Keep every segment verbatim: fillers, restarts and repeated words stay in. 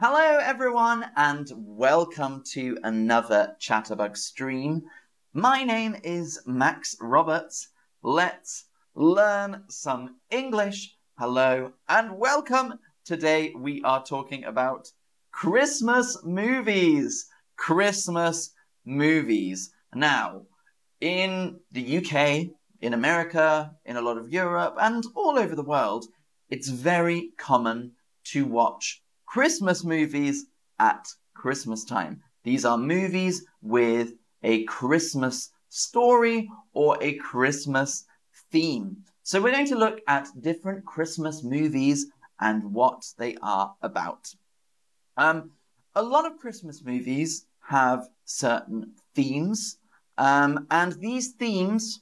Hello everyone and welcome to another Chatterbug stream. My name is Max Roberts. Let's learn some English. Hello and welcome. Today we are talking about Christmas movies. Christmas movies. Now, in the U K, in America, in a lot of Europe and all over the world, it's very common to watch Christmas movies at Christmas time. These are movies with a Christmas story or a Christmas theme. So we're going to look at different Christmas movies and what they are about. Um, a lot of Christmas movies have certain themes, um, and these themes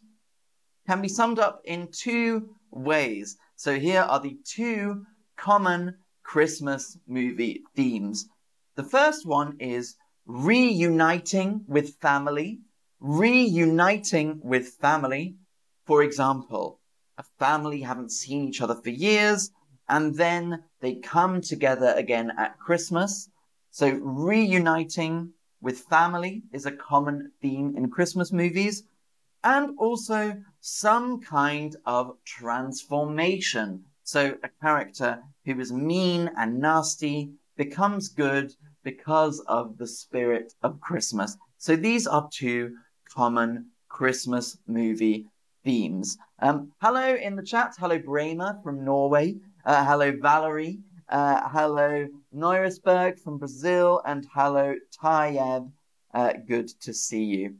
can be summed up in two ways. So here are the two common Christmas movie themes. The first one is reuniting with family, reuniting with family. For example, a family haven't seen each other for years and then they come together again at Christmas. So reuniting with family is a common theme in Christmas movies, and also some kind of transformation. So a character who is mean and nasty becomes good because of the spirit of Christmas. So these are two common Christmas movie themes. Um, hello in the chat. Hello Bremer from Norway. Uh, hello Valerie. Uh, hello Neurisberg from Brazil. And hello Tayeb. Uh, good to see you.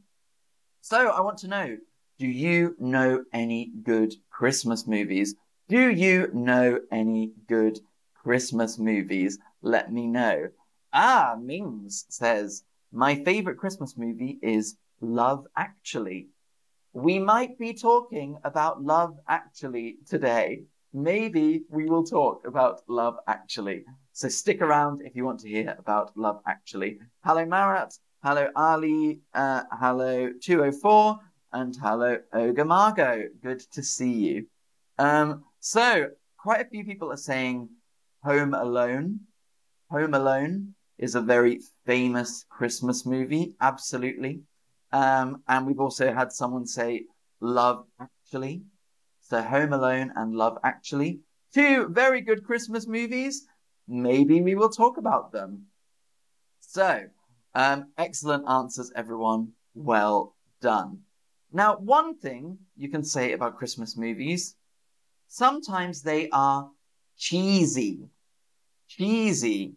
So I want to know, do you know any good Christmas movies? Do you know any good Christmas movies? Let me know. Ah, Mings says, my favourite Christmas movie is Love Actually. We might be talking about Love Actually today. Maybe we will talk about Love Actually. So stick around if you want to hear about Love Actually. Hello Marat, hello Ali, uh, hello two oh four, and hello Ogamago. Good to see you. Um, So, quite a few people are saying Home Alone. Home Alone is a very famous Christmas movie, absolutely. Um, and we've also had someone say Love Actually. So Home Alone and Love Actually. Two very good Christmas movies. Maybe we will talk about them. So, um, excellent answers, everyone. Well done. Now, one thing you can say about Christmas movies, sometimes they are cheesy, cheesy.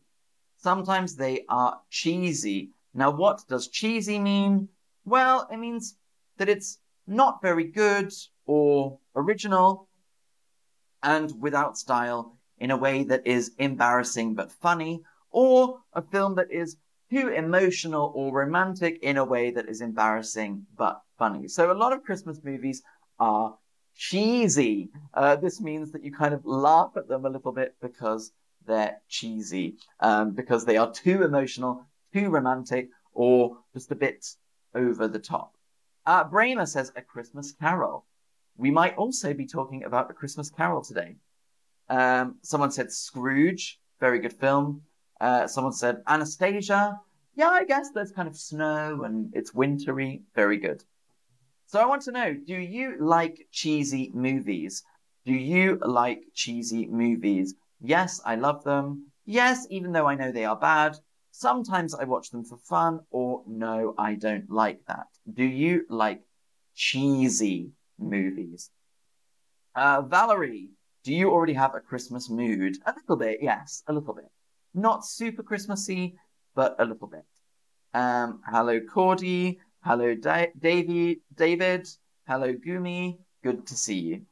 Sometimes they are cheesy. Now, what does cheesy mean? Well, it means that it's not very good or original and without style in a way that is embarrassing but funny, or a film that is too emotional or romantic in a way that is embarrassing but funny. So a lot of Christmas movies are cheesy. Uh, this means that you kind of laugh at them a little bit because they're cheesy, um, because they are too emotional, too romantic, or just a bit over the top. Uh, Bramer says A Christmas Carol. We might also be talking about A Christmas Carol today. Um, someone said Scrooge, very good film. Uh, someone said Anastasia. Yeah, I guess there's kind of snow and it's wintry, very good. So I want to know, do you like cheesy movies? Do you like cheesy movies? Yes, I love them. Yes, even though I know they are bad. Sometimes I watch them for fun, or no, I don't like that. Do you like cheesy movies? Uh, Valerie, do you already have a Christmas mood? A little bit, yes, a little bit. Not super Christmassy, but a little bit. Um, hello, Cordy. Hello, da Davey, David. Hello, Gumi. Good to see you.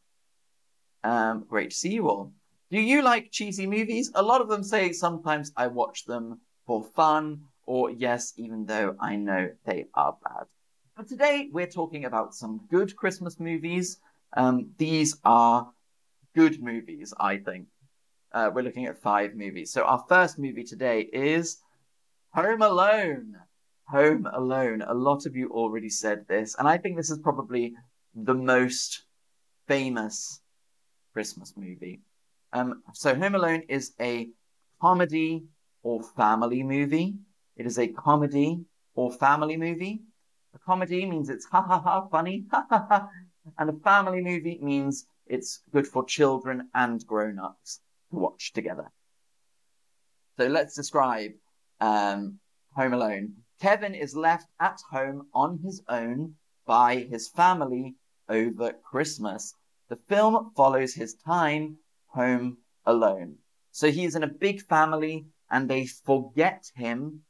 Um, great to see you all. Do you like cheesy movies? A lot of them say sometimes I watch them for fun, or yes, even though I know they are bad. But today we're talking about some good Christmas movies. Um, these are good movies, I think. Uh, we're looking at five movies. So our first movie today is Home Alone. Home Alone. A lot of you already said this, and I think this is probably the most famous Christmas movie. Um, so Home Alone is a comedy or family movie. It is a comedy or family movie. A comedy means it's ha ha ha funny, ha ha ha. And a family movie means it's good for children and grown-ups to watch together. So let's describe um, Home Alone. Kevin is left at home on his own by his family over Christmas. The film follows his time home alone. So he's in a big family and they forget him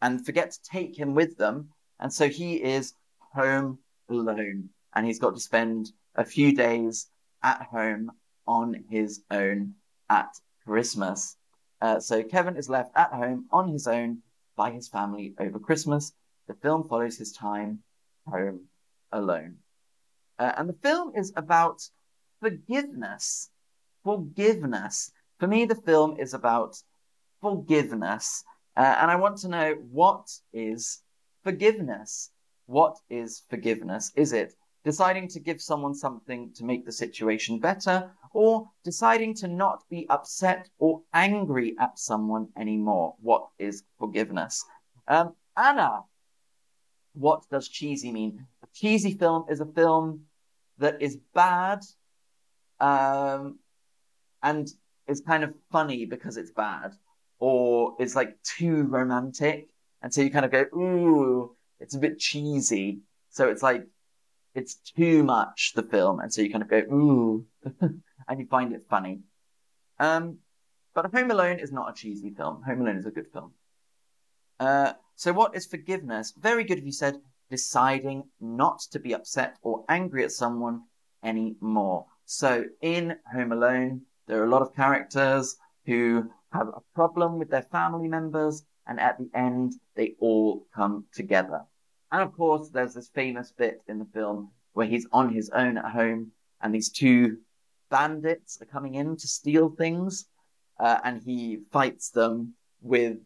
and forget to take him with them. And so he is home alone and he's got to spend a few days at home on his own at Christmas. Uh, so Kevin is left at home on his own by his family over Christmas. The film follows his time home alone. Uh, and the film is about forgiveness. Forgiveness. For me, the film is about forgiveness. Uh, and I want to know, what is forgiveness? What is forgiveness? Is it deciding to give someone something to make the situation better, or deciding to not be upset or angry at someone anymore? What is forgiveness? Um, Anna, what does cheesy mean? A cheesy film is a film that is bad um, and is kind of funny because it's bad, or it's like too romantic. And so you kind of go, ooh, it's a bit cheesy. So it's like, it's too much, the film. And so you kind of go, ooh, and you find it funny. Um, but Home Alone is not a cheesy film. Home Alone is a good film. Uh, so what is forgiveness? Very good if you said deciding not to be upset or angry at someone anymore. So in Home Alone, there are a lot of characters who have a problem with their family members. And at the end, they all come together. And of course, there's this famous bit in the film where he's on his own at home and these two bandits are coming in to steal things. Uh, and he fights them with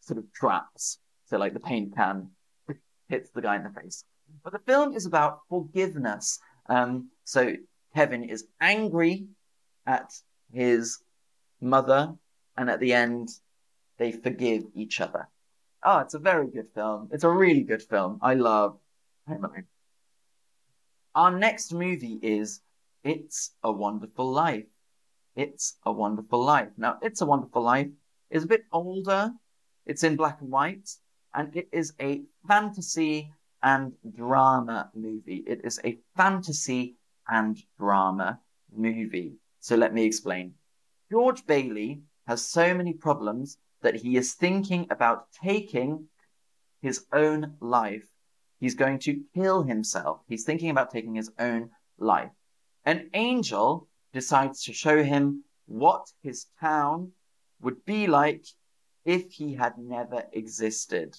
sort of traps. So like the paint can hits the guy in the face. But the film is about forgiveness. Um, so Kevin is angry at his mother. And at the end, they forgive each other. Oh, it's a very good film. It's a really good film. I love Home Alone. Our next movie is It's a Wonderful Life. It's a Wonderful Life. Now, It's a Wonderful Life is a bit older. It's in black and white. And it is a fantasy and drama movie. It is a fantasy and drama movie. So let me explain. George Bailey has so many problems that he is thinking about taking his own life. He's going to kill himself. He's thinking about taking his own life. An angel decides to show him what his town would be like if he had never existed.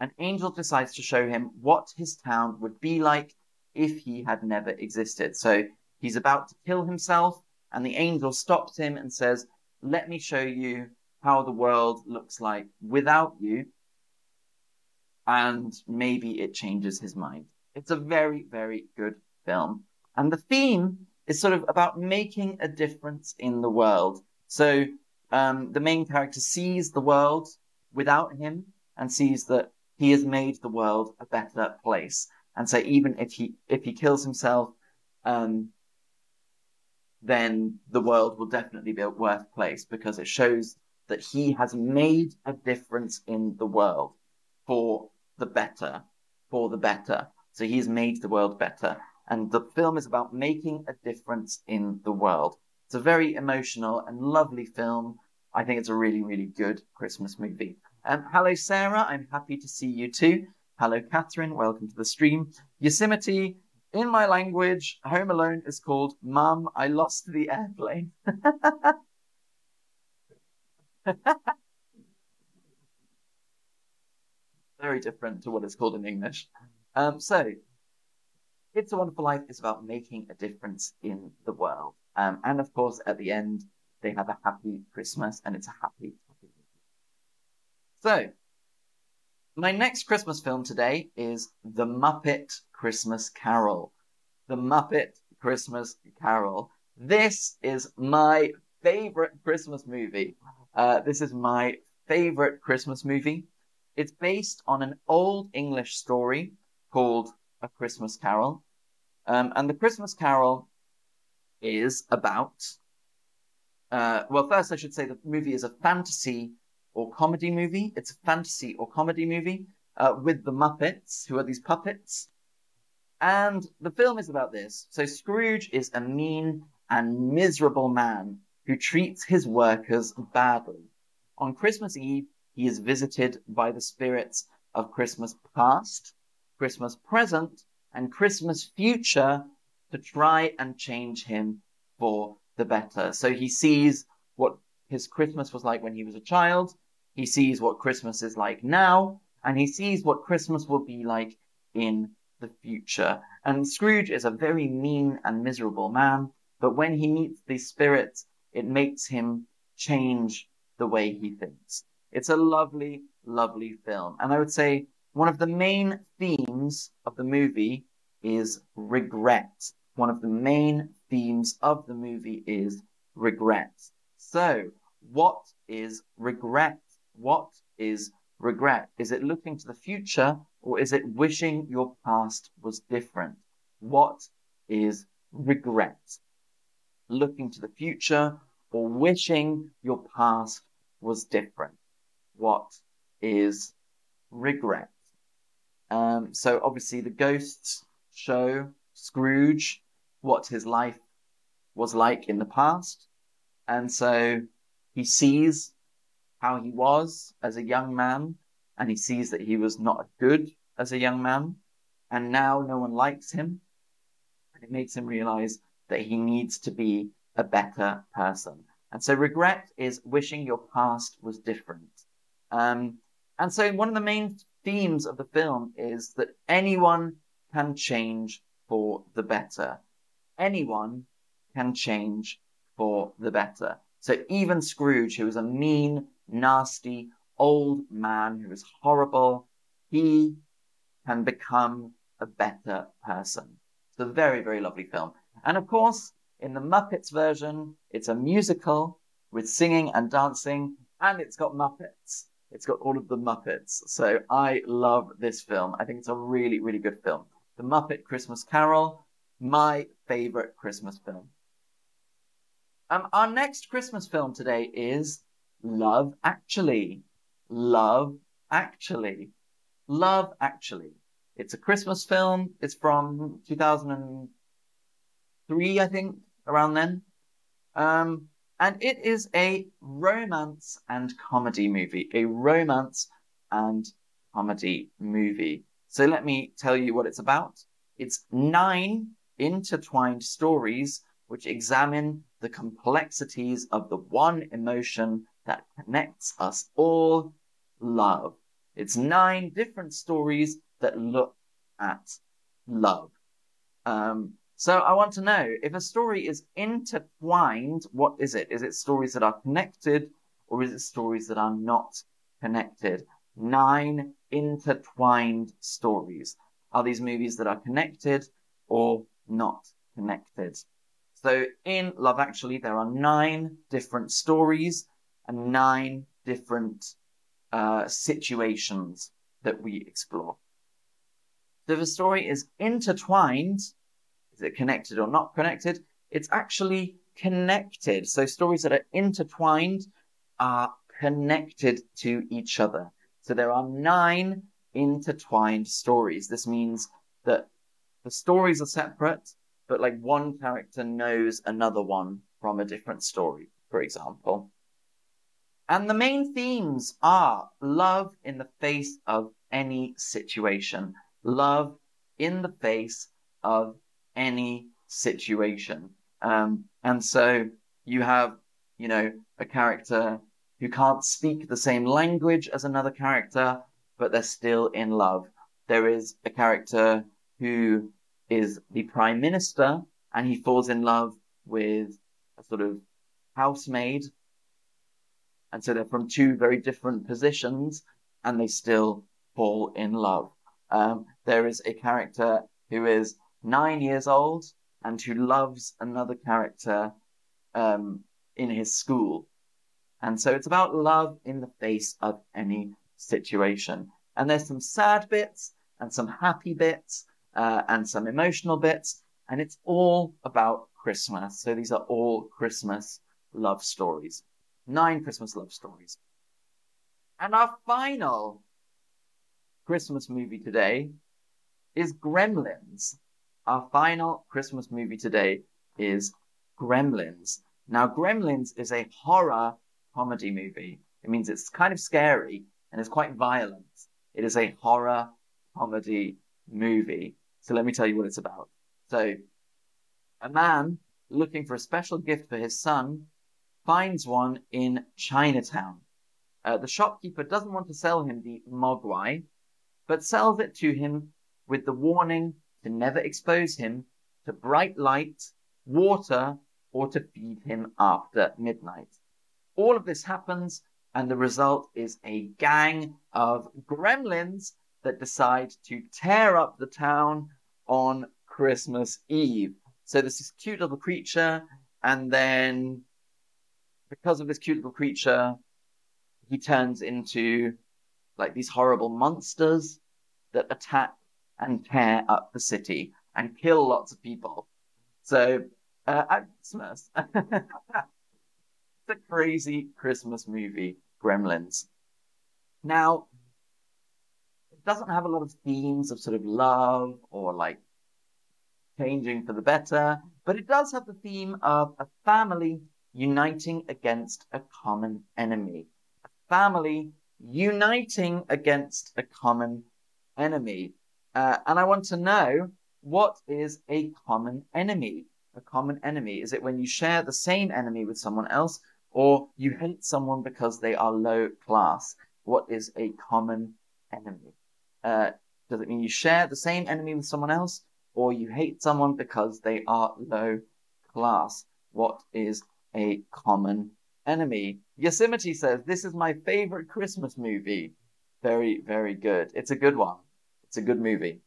An angel decides to show him what his town would be like if he had never existed. So he's about to kill himself, and the angel stops him and says, "Let me show you how the world looks like without you," and maybe it changes his mind. It's a very, very good film. And the theme is sort of about making a difference in the world. So um, the main character sees the world without him and sees that he has made the world a better place. And so even if he, if he kills himself, um, then the world will definitely be a worse place because it shows that he has made a difference in the world for the better, for the better. So he's made the world better. And the film is about making a difference in the world. It's a very emotional and lovely film. I think it's a really, really good Christmas movie. Um, hello, Sarah. I'm happy to see you too. Hello, Catherine. Welcome to the stream. Yosemite, in my language, Home Alone is called Mum, I Lost the Airplane. Very different to what it's called in English. Um, so, It's a Wonderful Life is about making a difference in the world. Um, and of course, at the end, they have a happy Christmas and it's a happy, happy. So, my next Christmas film today is The Muppet Christmas Carol. The Muppet Christmas Carol. This is my favorite Christmas movie. Uh, this is my favorite Christmas movie. It's based on an old English story called A Christmas Carol. Um, and The Christmas Carol is about... Uh, well, first I should say the movie is a fantasy or comedy movie. It's a fantasy or comedy movie uh, with the Muppets, who are these puppets. And the film is about this. So Scrooge is a mean and miserable man who treats his workers badly. On Christmas Eve, he is visited by the spirits of Christmas past, Christmas present, and Christmas future to try and change him for the better. So he sees what his Christmas was like when he was a child, he sees what Christmas is like now, and he sees what Christmas will be like in the future. And Scrooge is a very mean and miserable man, but when he meets these spirits, it makes him change the way he thinks. It's a lovely, lovely film. And I would say one of the main themes of the movie is regret. One of the main themes of the movie is regret. So, what is regret? What is regret? Is it looking to the future, or is it wishing your past was different? What is regret? Looking to the future, or wishing your past was different? What is regret? Um, so obviously the ghosts show Scrooge what his life was like in the past. And so he sees how he was as a young man, and he sees that he was not good as a young man, and now no one likes him, and it makes him realize that he needs to be a better person. And so regret is wishing your past was different. Um, and so one of the main themes of the film is that anyone can change for the better. Anyone can change for the better. So even Scrooge, who is a mean, nasty, old man who is horrible, he can become a better person. It's a very, very lovely film. And of course, in the Muppets version, it's a musical with singing and dancing, and it's got Muppets. It's got all of the Muppets. So I love this film. I think it's a really, really good film. The Muppet Christmas Carol, my favorite Christmas film. Um, our next Christmas film today is Love Actually. Love Actually. Love Actually. It's a Christmas film. It's from two thousand three, I think, around then. Um, and it is a romance and comedy movie. A romance and comedy movie. So let me tell you what it's about. It's nine intertwined stories which examine the complexities of the one emotion that connects us all, love. It's nine different stories that look at love. Um, so I want to know, if a story is intertwined, what is it? Is it stories that are connected, or is it stories that are not connected? Nine intertwined stories. Are these movies that are connected or not connected? So in Love Actually, there are nine different stories and nine different uh, situations that we explore. So if a story is intertwined, is it connected or not connected? It's actually connected. So stories that are intertwined are connected to each other. So there are nine intertwined stories. This means that the stories are separate, but like one character knows another one from a different story, for example. And the main themes are love in the face of any situation. Love in the face of any situation. Um, and so you have, you know, a character who can't speak the same language as another character, but they're still in love. There is a character who is the prime minister, and he falls in love with a sort of housemaid. And so they're from two very different positions, and they still fall in love. Um, there is a character who is nine years old and who loves another character um, in his school. And so it's about love in the face of any situation. And there's some sad bits and some happy bits uh, and some emotional bits. And it's all about Christmas. So these are all Christmas love stories. Nine Christmas love stories. And our final Christmas movie today is Gremlins. Our final Christmas movie today is Gremlins. Now, Gremlins is a horror comedy movie. It means it's kind of scary and it's quite violent. It is a horror comedy movie. So let me tell you what it's about. So a man looking for a special gift for his son finds one in Chinatown. Uh, the shopkeeper doesn't want to sell him the Mogwai, but sells it to him with the warning to never expose him to bright light, water, or to feed him after midnight. All of this happens, and the result is a gang of gremlins that decide to tear up the town on Christmas Eve. So there's this cute little creature, and then because of this cute little creature, he turns into like these horrible monsters that attack and tear up the city and kill lots of people. So uh, at Christmas, it's a crazy Christmas movie, Gremlins. Now, it doesn't have a lot of themes of sort of love or like changing for the better, but it does have the theme of a family uniting against a common enemy. Family uniting against a common enemy. Uh, and I want to know, what is a common enemy? A common enemy, is it when you share the same enemy with someone else, or you hate someone because they are low class? What is a common enemy? Uh, does it mean you share the same enemy with someone else, or you hate someone because they are low class? What is a common enemy? Yosemite says, this is my favorite Christmas movie. Very, very good. It's a good one. It's a good movie.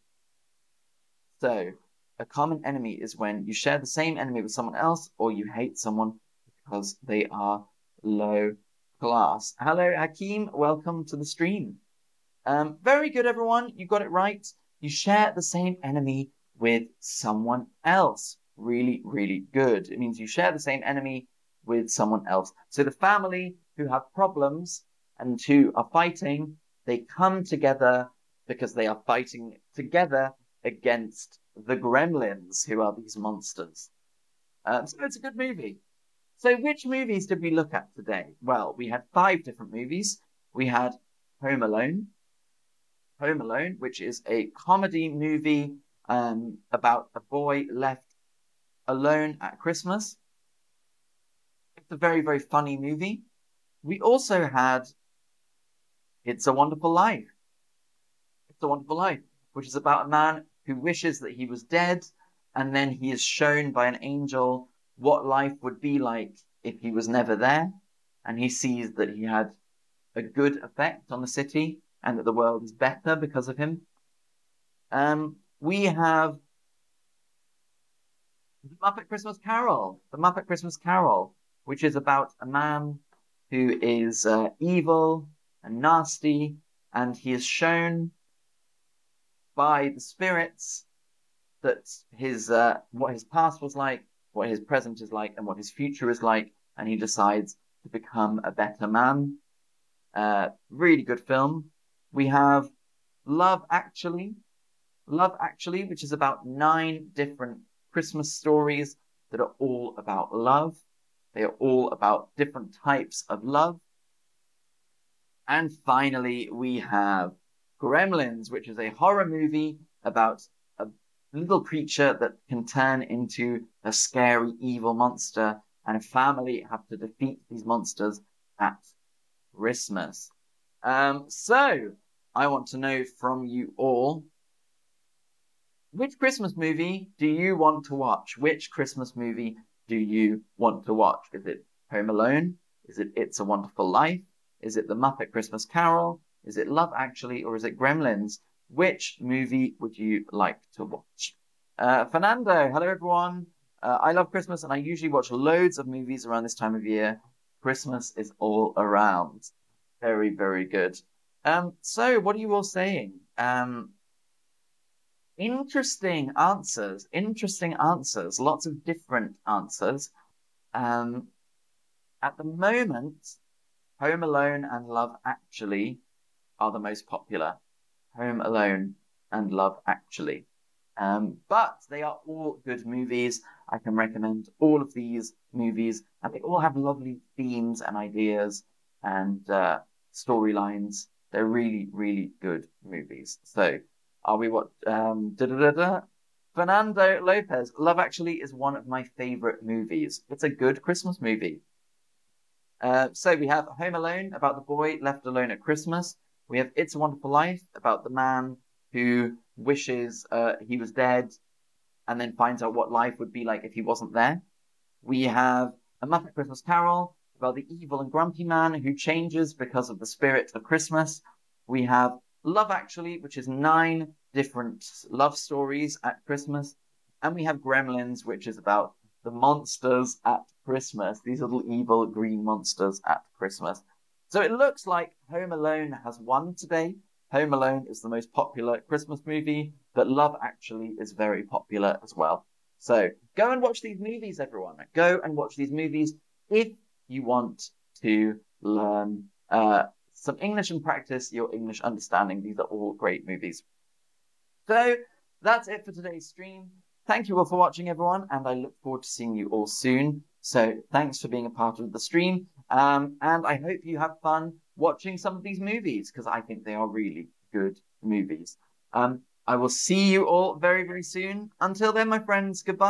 So a common enemy is when you share the same enemy with someone else, or you hate someone because they are low class. Hello, Hakeem. Welcome to the stream. Um, very good, everyone. You got it right. You share the same enemy with someone else. Really, really good. It means you share the same enemy with someone else. So the family who have problems and who are fighting, they come together because they are fighting together against the gremlins, who are these monsters. Um, so it's a good movie. So which movies did we look at today? Well, we had five different movies. We had Home Alone, Home Alone, which is a comedy movie um, about a boy left alone at Christmas. A very, very funny movie. We also had It's a Wonderful Life. It's a Wonderful Life, which is about a man who wishes that he was dead, and then he is shown by an angel what life would be like if he was never there, and he sees that he had a good effect on the city and that the world is better because of him. Um, we have The Muppet Christmas Carol. The Muppet Christmas Carol, which is about a man who is uh, evil and nasty, and he is shown by the spirits that his uh, what his past was like, what his present is like, and what his future is like, and he decides to become a better man. Uh, really good film. We have Love Actually, Love Actually, which is about nine different Christmas stories that are all about love. They are all about different types of love. And finally, we have Gremlins, which is a horror movie about a little creature that can turn into a scary, evil monster, and a family have to defeat these monsters at Christmas. Um, so I want to know from you all, which Christmas movie do you want to watch? Which Christmas movie do you want to watch? Is it Home Alone? Is it It's a Wonderful Life? Is it The Muppet Christmas Carol? Is it Love Actually? Or is it Gremlins? Which movie would you like to watch? Uh, Fernando, hello everyone. Uh, I love Christmas and I usually watch loads of movies around this time of year. Christmas is all around. Very, very good. Um, so what are you all saying? Um, interesting answers, interesting answers, lots of different answers. Um, at the moment, Home Alone and Love Actually are the most popular. Home Alone and Love Actually. Um, but they are all good movies. I can recommend all of these movies, and they all have lovely themes and ideas and uh, storylines. They're really, really good movies. So, are we what? Um, da, da, da, da. Fernando Lopez. Love Actually is one of my favorite movies. It's a good Christmas movie. Uh, so we have Home Alone, about the boy left alone at Christmas. We have It's a Wonderful Life, about the man who wishes uh, he was dead and then finds out what life would be like if he wasn't there. We have A Muppet Christmas Carol, about the evil and grumpy man who changes because of the spirit of Christmas. We have Love Actually, which is nine different love stories at Christmas. And we have Gremlins, which is about the monsters at Christmas. These little evil green monsters at Christmas. So it looks like Home Alone has won today. Home Alone is the most popular Christmas movie, but Love Actually is very popular as well. So go and watch these movies, everyone. Go and watch these movies if you want to learn uh, some English and practice your English understanding. These are all great movies. So that's it for today's stream. Thank you all for watching, everyone, and I look forward to seeing you all soon. So thanks for being a part of the stream, um, and I hope you have fun watching some of these movies, because I think they are really good movies. Um, I will see you all very, very soon. Until then, my friends, goodbye.